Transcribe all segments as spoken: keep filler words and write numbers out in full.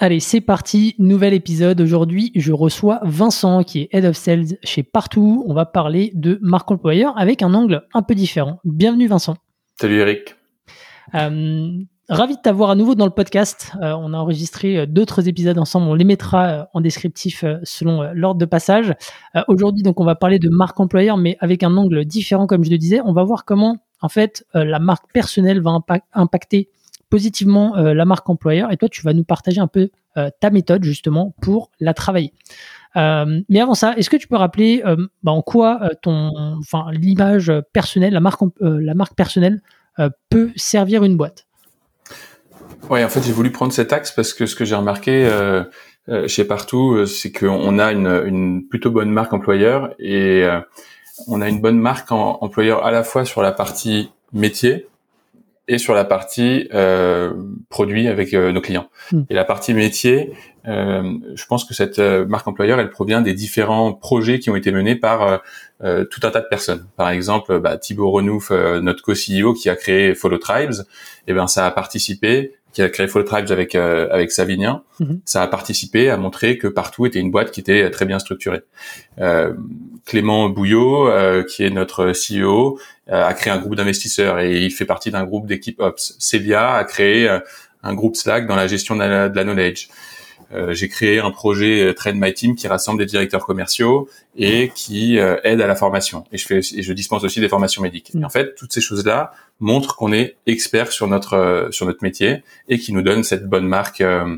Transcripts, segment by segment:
Allez, c'est parti, nouvel épisode. Aujourd'hui, je reçois Vincent qui est Head of Sales chez Partoo. On va parler de marque employeur avec un angle un peu différent. Bienvenue Vincent. Salut Eric. Euh, ravi de t'avoir à nouveau dans le podcast. Euh, on a enregistré d'autres épisodes ensemble. On les mettra en descriptif selon l'ordre de passage. Euh, aujourd'hui, donc, on va parler de marque employeur, mais avec un angle différent, comme je le disais. On va voir comment, en fait, euh, la marque personnelle va impact- impacter positivement euh, la marque employeur, et toi tu vas nous partager un peu euh, ta méthode justement pour la travailler. Euh, mais avant ça, est-ce que tu peux rappeler euh, bah, en quoi euh, ton, enfin l'image personnelle, la marque, euh, la marque personnelle euh, peut servir une boîte? Ouais, en fait j'ai voulu prendre cet axe parce que ce que j'ai remarqué euh, chez Partoo, c'est qu'on a une, une plutôt bonne marque employeur et euh, on a une bonne marque en, employeur à la fois sur la partie métier et sur la partie euh, produit avec euh, nos clients. Mmh. Et la partie métier, euh, je pense que cette euh, marque employeur, elle provient des différents projets qui ont été menés par euh, tout un tas de personnes. Par exemple, bah, Thibaut Renouf, euh, notre co-C E O qui a créé Follow Tribes, eh ben ça a participé, qui a créé Follow Tribes avec euh, avec Savinien, mmh. ça a participé à montrer que Partoo était une boîte qui était très bien structurée. Euh, Clément Bouillot, euh, qui est notre C E O, a créé un groupe d'investisseurs et il fait partie d'un groupe d'équipe Ops. Celia a créé un groupe Slack dans la gestion de la, de la knowledge. Euh, j'ai créé un projet Train My Team qui rassemble des directeurs commerciaux et qui euh, aide à la formation. Et je fais, et je dispense aussi des formations médicales. Et en fait, toutes ces choses-là montrent qu'on est expert sur notre euh, sur notre métier et qui nous donne cette bonne marque euh,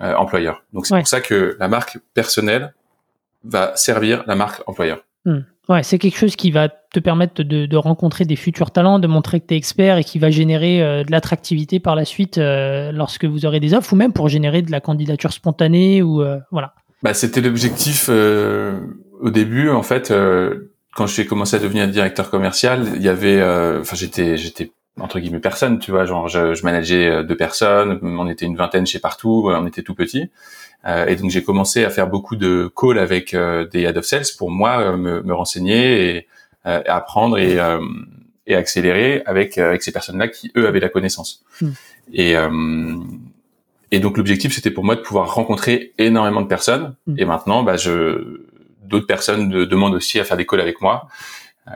euh, employeur. Donc c'est ouais. pour ça que la marque personnelle va servir la marque employeur. Mmh. Ouais, c'est quelque chose qui va te permettre de, de rencontrer des futurs talents, de montrer que tu es expert et qui va générer euh, de l'attractivité par la suite euh, lorsque vous aurez des offres ou même pour générer de la candidature spontanée ou euh, voilà. Bah, c'était l'objectif euh, au début en fait. Euh, quand j'ai commencé à devenir directeur commercial, il y avait, enfin euh, j'étais, j'étais entre guillemets personne, tu vois, genre je, je manageais deux personnes, on était une vingtaine chez Partoo, on était tout petit. Euh, et donc j'ai commencé à faire beaucoup de calls avec euh, des head of sales pour moi euh, me, me renseigner et euh, apprendre et, euh, et accélérer avec euh, avec ces personnes-là qui eux avaient la connaissance. Mmh. Et euh, et donc l'objectif c'était pour moi de pouvoir rencontrer énormément de personnes. Mmh. Et maintenant bah je d'autres personnes de, demandent aussi à faire des calls avec moi.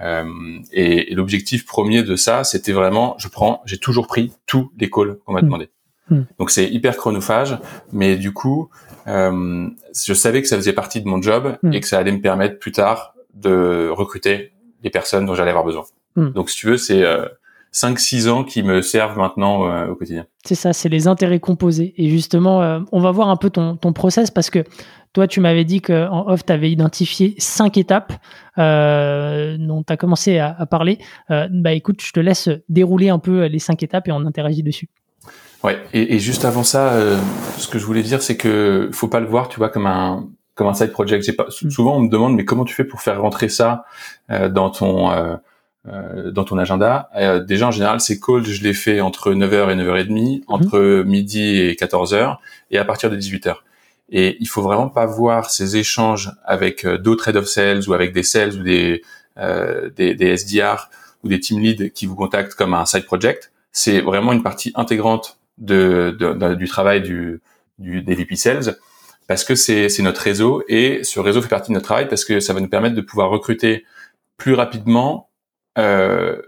Euh, et, et l'objectif premier de ça c'était vraiment je prends j'ai toujours pris tous les calls qu'on m'a demandé. Mmh. Donc c'est hyper chronophage, mais du coup, euh, je savais que ça faisait partie de mon job mm. et que ça allait me permettre plus tard de recruter les personnes dont j'allais avoir besoin. Mm. Donc si tu veux, c'est euh, cinq six ans qui me servent maintenant euh, au quotidien. C'est ça, c'est les intérêts composés. Et justement, euh, on va voir un peu ton, ton process parce que toi, tu m'avais dit qu'en off, tu avais identifié cinq étapes euh, dont tu as commencé à, à parler. Euh, bah écoute, je te laisse dérouler un peu les cinq étapes et on interagit dessus. Ouais, et, et juste avant ça, euh, ce que je voulais dire, c'est que faut pas le voir, tu vois, comme un comme un side project. J'ai pas, souvent, on me demande, mais comment tu fais pour faire rentrer ça euh, dans ton euh, euh, dans ton agenda euh, Déjà, en général, ces calls, je les fais entre neuf heures et neuf heures trente, entre mm-hmm. midi et quatorze heures, et à partir de dix-huit heures. Et il faut vraiment pas voir ces échanges avec euh, d'autres head of sales ou avec des sales ou des euh, des, des S D R ou des team leads qui vous contactent comme un side project. C'est vraiment une partie intégrante De, de, de du travail du, du des V P Sales parce que c'est c'est notre réseau et ce réseau fait partie de notre travail parce que ça va nous permettre de pouvoir recruter plus rapidement euh,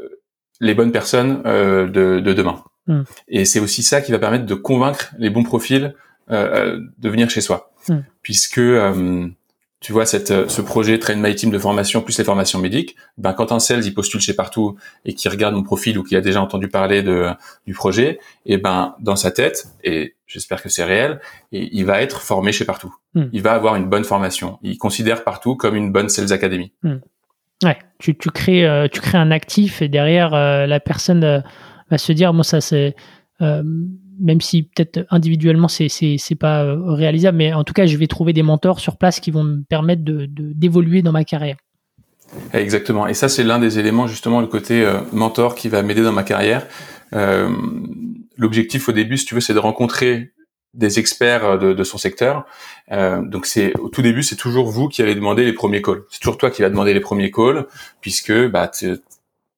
les bonnes personnes euh, de de demain mm. et c'est aussi ça qui va permettre de convaincre les bons profils euh, de venir chez soi mm. puisque euh, tu vois cette ce projet Train My Team de formation plus les formations médicales, ben quand un sales il postule chez Partoo et qui regarde mon profil ou qui a déjà entendu parler de du projet, et ben dans sa tête, et j'espère que c'est réel, et il va être formé chez Partoo. Mm. Il va avoir une bonne formation. Il considère Partoo comme une bonne sales academy. Mm. Ouais, tu tu crées euh, tu crées un actif et derrière euh, la personne euh, va se dire moi ça c'est euh, même si peut-être individuellement c'est, c'est, c'est pas réalisable, mais en tout cas je vais trouver des mentors sur place qui vont me permettre de, de, d'évoluer dans ma carrière. Exactement, et ça c'est l'un des éléments, justement le côté euh, mentor qui va m'aider dans ma carrière. Euh, l'objectif au début, si tu veux, c'est de rencontrer des experts de, de son secteur. Euh, donc c'est au tout début, c'est toujours vous qui allez demander les premiers calls. C'est toujours toi qui vas demander les premiers calls, puisque bah t'es,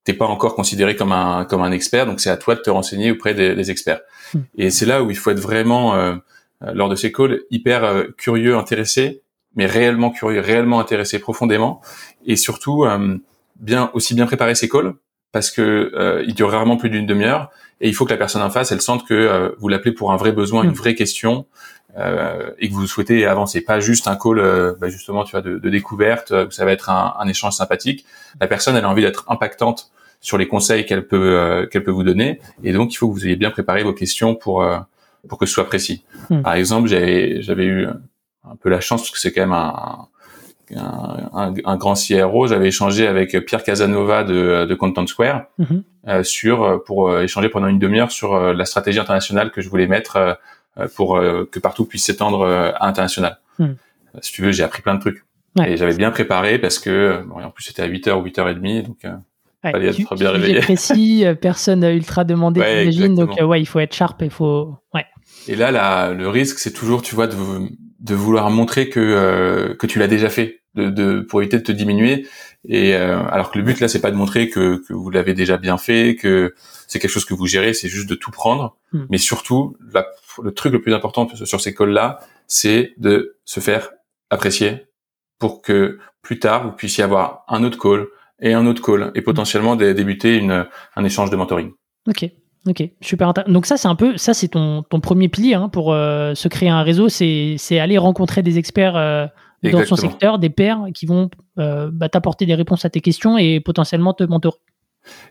t'es pas encore considéré comme un comme un expert. Donc c'est à toi de te renseigner auprès des, des experts. Mmh. Et c'est là où il faut être vraiment euh, lors de ces calls hyper euh, curieux, intéressé, mais réellement curieux, réellement intéressé profondément, et surtout euh, bien aussi bien préparer ces calls, parce que euh, il dure rarement plus d'une demi-heure. Et il faut que la personne en face, elle sente que euh, vous l'appelez pour un vrai besoin, une vraie question, euh, et que vous souhaitez avancer. Pas juste un call, euh, bah justement, tu vois, de, de découverte, où ça va être un, un échange sympathique. La personne, elle a envie d'être impactante sur les conseils qu'elle peut euh, qu'elle peut vous donner. Et donc, il faut que vous ayez bien préparé vos questions pour euh, pour que ce soit précis. Mm. Par exemple, j'avais j'avais eu un peu la chance, parce que c'est quand même un un, un, un grand C R O. J'avais échangé avec Pierre Casanova de, de Content Square, mm-hmm. euh, sur pour euh, échanger pendant une demi-heure sur euh, la stratégie internationale que je voulais mettre euh, pour euh, que Partoo puisse s'étendre euh, à international. Mm. Si tu veux, j'ai appris plein de trucs, ouais. Et j'avais bien préparé, parce que bon, en plus c'était à huit heures ou huit heures trente, donc euh, ouais, fallait être bien réveillé. Précis, personne ultra demandé, ouais, j'imagine. Donc euh, ouais, il faut être sharp, il faut ouais. Et là, là, le risque, c'est toujours, tu vois, de de vouloir montrer que euh, que tu l'as déjà fait, de, de pour éviter de te diminuer. Et euh, alors que le but là, c'est pas de montrer que que vous l'avez déjà bien fait, que c'est quelque chose que vous gérez, c'est juste de tout prendre. Mm. Mais surtout, la, le truc le plus important sur ces calls là, c'est de se faire apprécier, pour que plus tard vous puissiez avoir un autre call et un autre call, et potentiellement mm. débuter une un échange de mentoring. Ok. Ok, super intéressant. Donc ça, c'est un peu, ça c'est ton ton premier pilier, hein, pour euh, se créer un réseau, c'est c'est aller rencontrer des experts euh, dans Exactement. Son secteur, des pairs qui vont euh, bah, t'apporter des réponses à tes questions et potentiellement te mentorer.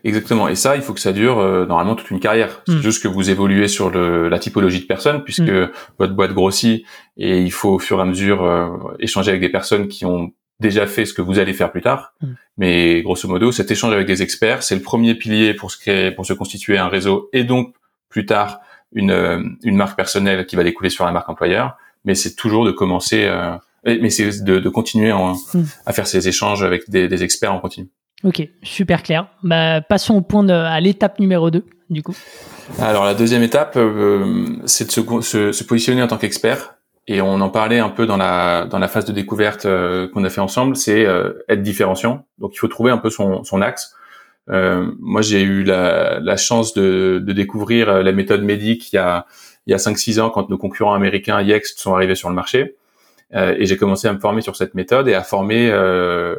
Exactement. Et ça, il faut que ça dure euh, normalement toute une carrière. C'est mm. juste que vous évoluez sur le, la typologie de personnes, puisque mm. votre boîte grossit, et il faut au fur et à mesure euh, échanger avec des personnes qui ont déjà fait ce que vous allez faire plus tard. Mm. Mais grosso modo, cet échange avec des experts, c'est le premier pilier pour se créer, pour se constituer un réseau, et donc plus tard une une marque personnelle qui va découler sur la marque employeur. Mais c'est toujours de commencer, euh, mais c'est de, de continuer en, mm. à faire ces échanges avec des, des experts en continu. Ok, super clair. Bah, passons au point de, à l'étape numéro deux, du coup. Alors la deuxième étape, euh, c'est de se, se, se positionner en tant qu'expert. Et on en parlait un peu dans la dans la phase de découverte euh, qu'on a fait ensemble, c'est euh, être différenciant. Donc il faut trouver un peu son son axe. Euh, moi j'ai eu la la chance de de découvrir la méthode MEDDIC il y a il y a cinq six ans, quand nos concurrents américains Yext sont arrivés sur le marché, euh, et j'ai commencé à me former sur cette méthode et à former euh,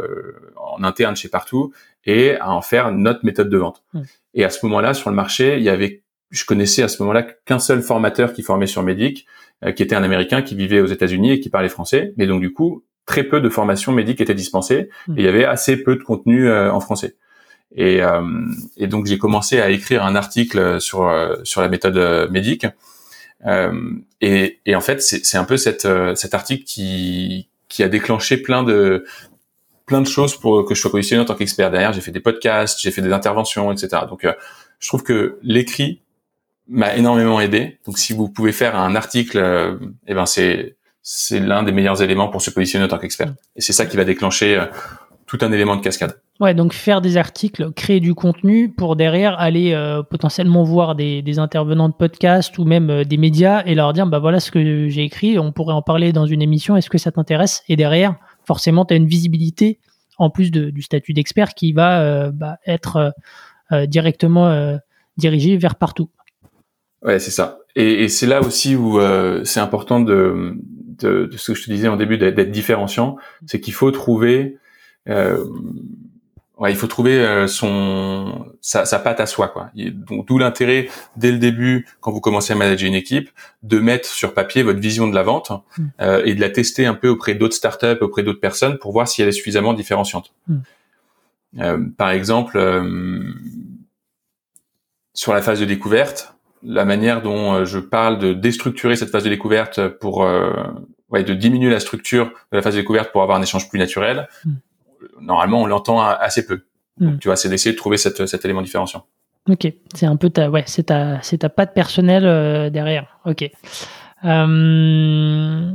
en interne chez Partoo, et à en faire notre méthode de vente. Mmh. Et à ce moment-là, sur le marché, il y avait je connaissais à ce moment-là qu'un seul formateur qui formait sur MEDDIC, qui était un Américain qui vivait aux États-Unis et qui parlait français. Mais donc, du coup, très peu de formations MEDDIC étaient dispensées, et il y avait assez peu de contenu euh, en français. Et, euh, et donc, j'ai commencé à écrire un article sur sur la méthode MEDDIC. Euh, et, et en fait, c'est, c'est un peu cette, cet article qui qui a déclenché plein de plein de choses pour que je sois positionné en tant qu'expert. Derrière, j'ai fait des podcasts, j'ai fait des interventions, et cetera. Donc, euh, je trouve que l'écrit m'a énormément aidé. Donc, si vous pouvez faire un article, euh, eh ben c'est c'est l'un des meilleurs éléments pour se positionner en tant qu'expert. Et c'est ça qui va déclencher euh, tout un élément de cascade. Ouais, donc faire des articles, créer du contenu pour derrière aller euh, potentiellement voir des, des intervenants de podcast ou même euh, des médias, et leur dire bah voilà ce que j'ai écrit, on pourrait en parler dans une émission, est-ce que ça t'intéresse? Et derrière, forcément, tu as une visibilité en plus de, du statut d'expert qui va euh, bah, être euh, euh, directement euh, dirigée vers Partoo. Ouais, c'est ça. Et, et c'est là aussi où euh, c'est important de, de, de ce que je te disais en début, d'être, d'être différenciant. C'est qu'il faut trouver, euh, ouais, il faut trouver euh, son sa, sa patte à soi, quoi. Et donc, d'où l'intérêt dès le début, quand vous commencez à manager une équipe, de mettre sur papier votre vision de la vente, mm. euh, et de la tester un peu auprès d'autres startups, auprès d'autres personnes, pour voir si elle est suffisamment différenciante. Mm. Euh, par exemple, euh, sur la phase de découverte, la manière dont je parle de déstructurer cette phase de découverte pour euh, ouais, de diminuer la structure de la phase de découverte pour avoir un échange plus naturel, mm. normalement on l'entend assez peu. Mm. Donc, tu vois, c'est d'essayer de trouver cette, cet élément différenciant. Ok, c'est un peu ta, ouais, c'est ta, c'est ta patte personnelle euh, derrière. Ok. Euh,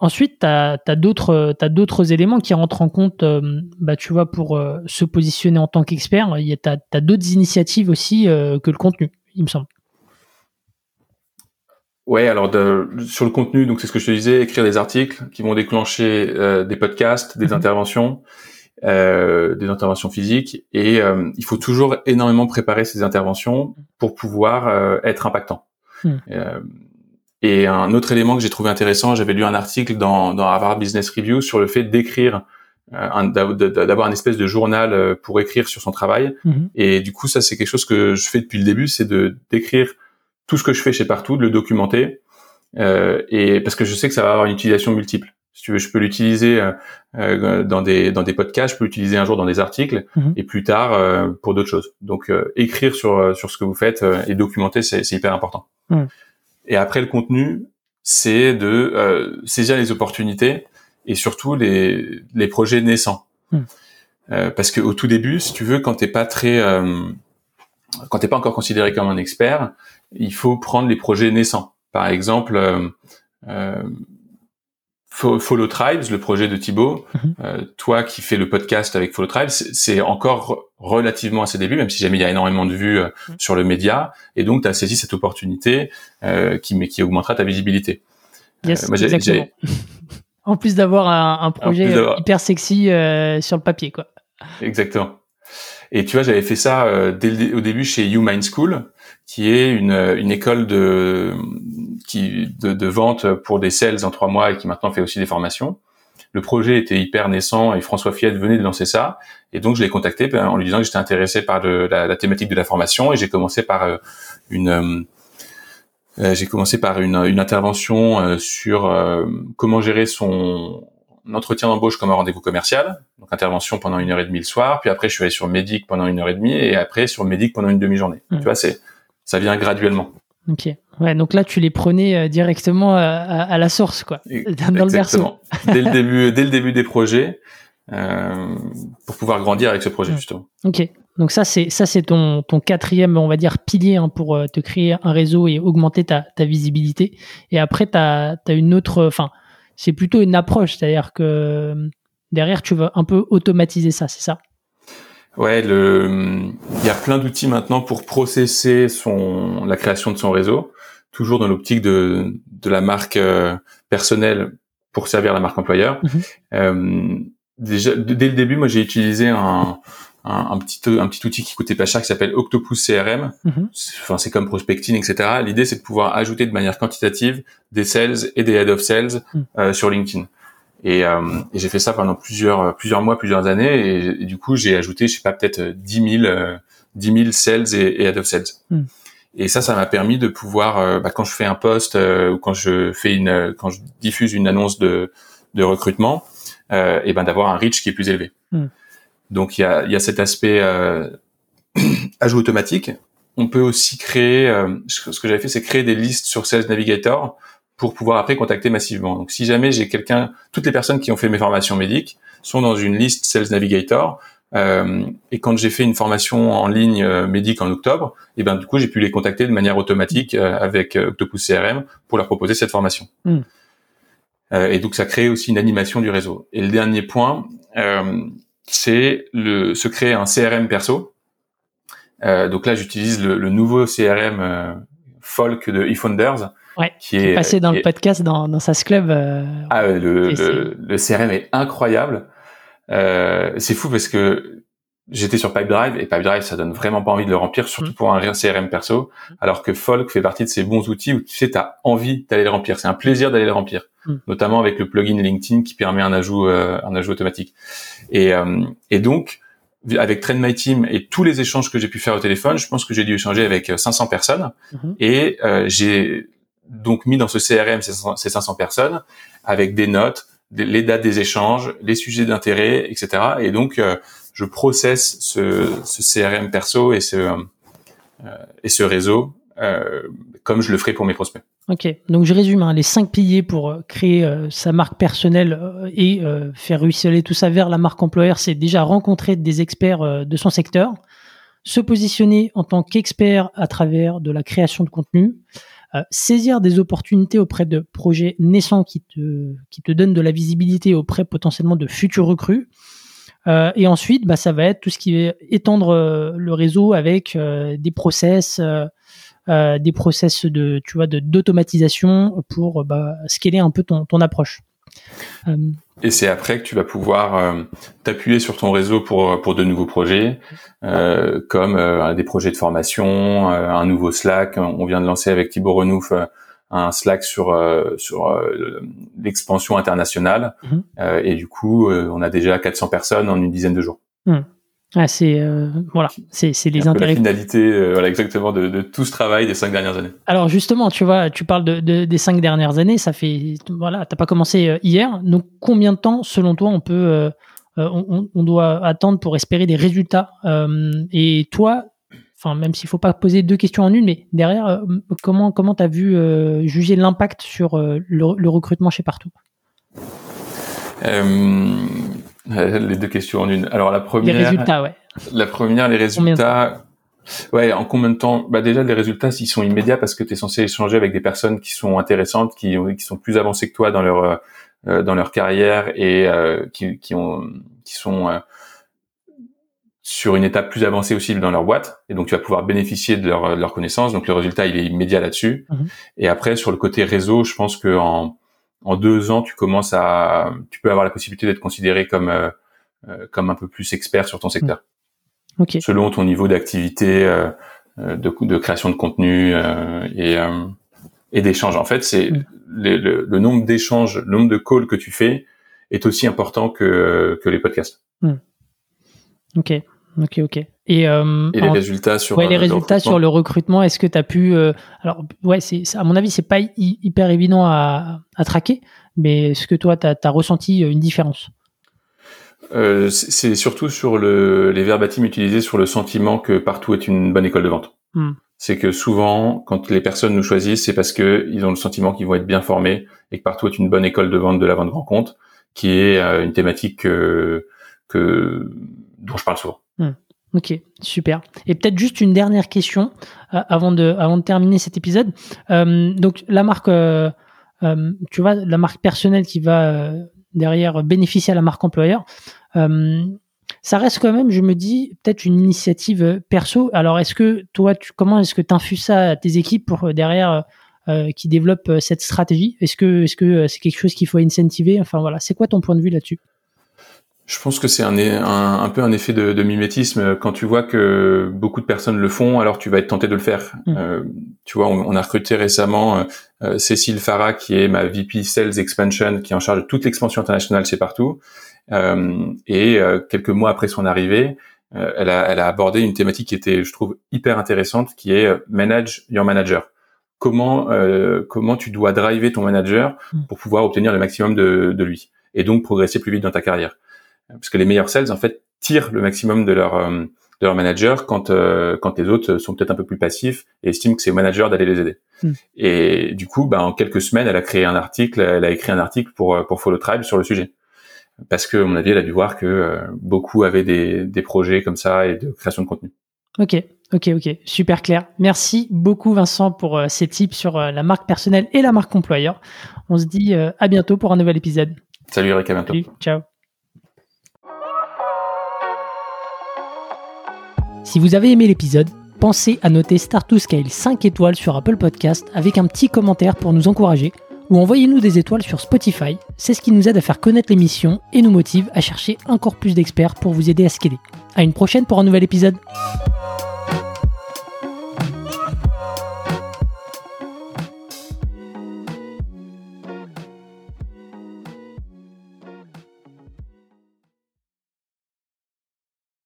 ensuite, tu as d'autres, t'as d'autres éléments qui rentrent en compte. Euh, bah, tu vois, pour euh, se positionner en tant qu'expert, il y a t'as, t'as d'autres initiatives aussi euh, que le contenu, il me semble. Ouais, alors de, sur le contenu, donc c'est ce que je te disais, écrire des articles qui vont déclencher euh, des podcasts, des mmh. interventions, euh, des interventions physiques, et euh, il faut toujours énormément préparer ces interventions pour pouvoir euh, être impactant. Mmh. Euh, et un autre élément que j'ai trouvé intéressant, j'avais lu un article dans, dans Harvard Business Review sur le fait d'écrire, euh, un, d'avoir une espèce de journal pour écrire sur son travail, mmh. et du coup ça c'est quelque chose que je fais depuis le début, c'est de d'écrire tout ce que je fais chez Partoo, de le documenter, euh, et parce que je sais que ça va avoir une utilisation multiple. Si tu veux, je peux l'utiliser euh, dans des dans des podcasts, je peux l'utiliser un jour dans des articles, mm-hmm. et plus tard euh, pour d'autres choses. Donc euh, écrire sur sur ce que vous faites euh, et documenter, c'est c'est hyper important. Mm. Et après le contenu, c'est de euh, saisir les opportunités et surtout les les projets naissants. Mm. Euh, parce que au tout début, si tu veux, quand t'es pas très euh, quand t'es pas encore considéré comme un expert, il faut prendre les projets naissants. Par exemple, euh, euh, Follow Tribes, le projet de Thibaut, mm-hmm. euh, toi qui fais le podcast avec Follow Tribes, c'est, c'est encore relativement à ses débuts, même si jamais il y a énormément de vues euh, mm-hmm. sur le média, et donc tu as saisi cette opportunité euh, qui, mais qui augmentera ta visibilité. Yes, euh, moi, j'ai, exactement. J'ai... En plus d'avoir un, un projet d'avoir... hyper sexy euh, sur le papier, quoi. Exactement. Et tu vois, j'avais fait ça euh, dès le, au début chez You Mind School, qui est une une école de qui de, de vente pour des sales en trois mois et qui maintenant fait aussi des formations. Le projet était hyper naissant et François Fiat venait de lancer ça. Et donc je l'ai contacté en lui disant que j'étais intéressé par le, la, la thématique de la formation, et j'ai commencé par une euh, j'ai commencé par une, une intervention sur euh, comment gérer son entretien d'embauche comme un rendez-vous commercial. Donc intervention pendant une heure et demie le soir. Puis après je suis allé sur MEDDIC pendant une heure et demie, et après sur MEDDIC pendant une demi-journée. Mmh. Tu vois, c'est ça vient graduellement. Ok. Ouais, donc là, tu les prenais euh, directement euh, à, à la source, quoi. Dans, dans le berceau. dès le début, dès le début des projets, euh, pour pouvoir grandir avec ce projet, ouais. Justement. Ok. Donc ça, c'est ça, c'est ton ton quatrième, on va dire, pilier, hein, pour euh, te créer un réseau et augmenter ta ta visibilité. Et après, t'as t'as une autre, enfin, euh, c'est plutôt une approche, c'est-à-dire que euh, derrière, tu vas un peu automatiser ça, c'est ça? Ouais, le, il y a plein d'outils maintenant pour processer son, la création de son réseau, toujours dans l'optique de, de la marque euh, personnelle pour servir la marque employeur. Mmh. Euh, déjà, d- dès le début, moi, j'ai utilisé un, un, un petit, un petit outil qui coûtait pas cher, qui s'appelle Octopus C R M. Mmh. C'est, enfin, c'est comme prospecting, et cetera. L'idée, c'est de pouvoir ajouter de manière quantitative des sales et des head of sales mmh. euh, sur LinkedIn. Et, euh, et j'ai fait ça pendant plusieurs plusieurs mois, plusieurs années, et, et du coup j'ai ajouté, je sais pas, peut-être dix mille sales et, et head of sales. Mm. Et ça, ça m'a permis de pouvoir, euh, bah, quand je fais un post euh, ou quand je fais une, quand je diffuse une annonce de de recrutement, euh, et ben d'avoir un reach qui est plus élevé. Mm. Donc il y a il y a cet aspect euh, ajout automatique. On peut aussi créer, euh, ce que j'avais fait, c'est créer des listes sur Sales Navigator, pour pouvoir après contacter massivement. Donc si jamais j'ai quelqu'un, toutes les personnes qui ont fait mes formations médiques sont dans une liste Sales Navigator, euh, et quand j'ai fait une formation en ligne euh, médique en octobre, et ben du coup j'ai pu les contacter de manière automatique euh, avec euh, Octopus C R M pour leur proposer cette formation. Mm. Euh, et donc ça crée aussi une animation du réseau. Et le dernier point, euh, c'est le se créer un C R M perso. Euh, donc là j'utilise le, le nouveau C R M euh, Folk de e-Founders. Ouais, qui est passé dans est, le podcast dans, dans SaaS Club. Euh, ah, le, le, le C R M est incroyable. Euh, c'est fou parce que j'étais sur PipeDrive, et PipeDrive, ça donne vraiment pas envie de le remplir, surtout mmh. pour un C R M perso, alors que Folk fait partie de ces bons outils où tu sais, tu as envie d'aller le remplir. C'est un plaisir d'aller le remplir, mmh. notamment avec le plugin LinkedIn qui permet un ajout, euh, un ajout automatique. Et, euh, et donc, avec Train My Team et tous les échanges que j'ai pu faire au téléphone, je pense que j'ai dû échanger avec cinq cents personnes, mmh. et euh, j'ai... donc mis dans ce C R M ces cinq cents personnes avec des notes, des, les dates des échanges, les sujets d'intérêt, et cetera. Et donc euh, je processe ce, ce C R M perso et ce euh, et ce réseau euh, comme je le ferai pour mes prospects. Ok, donc je résume, hein, les cinq piliers pour créer euh, sa marque personnelle et euh, faire ruisseler tout ça vers la marque employeur, c'est déjà rencontrer des experts euh, de son secteur, se positionner en tant qu'expert à travers de la création de contenu, euh, saisir des opportunités auprès de projets naissants qui te, qui te donnent de la visibilité auprès potentiellement de futurs recrues. Euh, et ensuite, bah, ça va être tout ce qui est étendre euh, le réseau avec euh, des process, euh, euh, des process de, tu vois, de, d'automatisation pour euh, bah, scaler un peu ton, ton approche. Euh... Et c'est après que tu vas pouvoir euh, t'appuyer sur ton réseau pour pour de nouveaux projets, euh, comme euh, des projets de formation, euh, un nouveau Slack. On vient de lancer avec Thibaut Renouf euh, un Slack sur euh, sur euh, l'expansion internationale. Mmh. Euh, et du coup, euh, on a déjà quatre cents personnes en une dizaine de jours. Mmh. Ah, c'est euh, voilà, c'est c'est les intérêts. La finalité, euh, voilà exactement de, de tout ce travail des cinq dernières années. Alors justement, tu vois, tu parles de, de des cinq dernières années, ça fait voilà, t'as pas commencé hier, donc combien de temps, selon toi, on peut, euh, on, on doit attendre pour espérer des résultats euh, et toi, enfin même s'il faut pas poser deux questions en une, mais derrière, euh, comment comment t'as vu euh, juger l'impact sur euh, le, le recrutement chez Partoo? Euh... Les deux questions en une. Alors la première, les résultats, ouais. La première, les résultats. Ouais, en combien de temps? Bah déjà les résultats, ils sont immédiats parce que t'es censé échanger avec des personnes qui sont intéressantes, qui qui sont plus avancées que toi dans leur euh, dans leur carrière et euh, qui qui ont qui sont euh, sur une étape plus avancée aussi dans leur boîte, et donc tu vas pouvoir bénéficier de leur de leur connaissance. Donc le résultat, il est immédiat là-dessus. Mmh. Et après sur le côté réseau, je pense que en En deux ans, tu commences à, tu peux avoir la possibilité d'être considéré comme euh, comme un peu plus expert sur ton secteur, okay. Selon ton niveau d'activité, euh, de, de création de contenu euh, et euh, et d'échanges. En fait, c'est mm. le, le, le nombre d'échanges, le nombre de calls que tu fais est aussi important que que les podcasts. Mm. Ok, ok, ok. Et, euh, et les en, résultats sur ouais, les résultats le sur le recrutement, est-ce que tu as pu euh, alors ouais, c'est, c'est à mon avis, c'est pas hi- hyper évident à à traquer, mais est-ce que toi tu as ressenti une différence? Euh c'est, c'est surtout sur le les verbatims utilisés, sur le sentiment que Partoo est une bonne école de vente. Hmm. C'est que souvent quand les personnes nous choisissent, c'est parce que ils ont le sentiment qu'ils vont être bien formés et que Partoo est une bonne école de vente de la vente grand compte, qui est euh, une thématique que que dont je parle souvent. Hmm. Ok, super. Et peut-être juste une dernière question euh, avant de avant de terminer cet épisode. Euh, donc la marque, euh, euh, tu vois, la marque personnelle qui va euh, derrière bénéficier à la marque employeur, euh, ça reste quand même, je me dis, peut-être une initiative perso. Alors est-ce que toi, tu, comment est-ce que tu infuses ça à tes équipes pour euh, derrière euh, qui développent euh, cette stratégie? Est-ce que est-ce que c'est quelque chose qu'il faut incentiver? Enfin voilà, c'est quoi ton point de vue là-dessus? Je pense que c'est un, un, un peu un effet de, de mimétisme. Quand tu vois que beaucoup de personnes le font, alors tu vas être tenté de le faire. Mmh. Euh, tu vois, on, on a recruté récemment euh, Cécile Farah, qui est ma V P Sales Expansion, qui est en charge de toute l'expansion internationale chez Partoo. Euh, et euh, quelques mois après son arrivée, euh, elle, a, elle a abordé une thématique qui était, je trouve, hyper intéressante, qui est euh, « Manage your manager ». Comment euh, comment tu dois driver ton manager pour pouvoir obtenir le maximum de, de lui et donc progresser plus vite dans ta carrière. Parce que les meilleurs sales, en fait, tirent le maximum de leur euh, de leur manager quand euh, quand les autres sont peut-être un peu plus passifs et estiment que c'est au manager d'aller les aider. Mm. Et du coup, bah, en quelques semaines, elle a créé un article, elle a écrit un article pour pour Follow Tribes sur le sujet. Parce que, à mon avis, elle a dû voir que euh, beaucoup avaient des des projets comme ça et de création de contenu. Ok, ok, ok, super clair. Merci beaucoup, Vincent, pour euh, ces tips sur euh, la marque personnelle et la marque employeur. On se dit euh, à bientôt pour un nouvel épisode. Salut Eric, à bientôt. Salut, ciao. Si vous avez aimé l'épisode, pensez à noter Start to Scale cinq étoiles sur Apple Podcast avec un petit commentaire pour nous encourager, ou envoyez-nous des étoiles sur Spotify, c'est ce qui nous aide à faire connaître l'émission et nous motive à chercher encore plus d'experts pour vous aider à scaler. À une prochaine pour un nouvel épisode.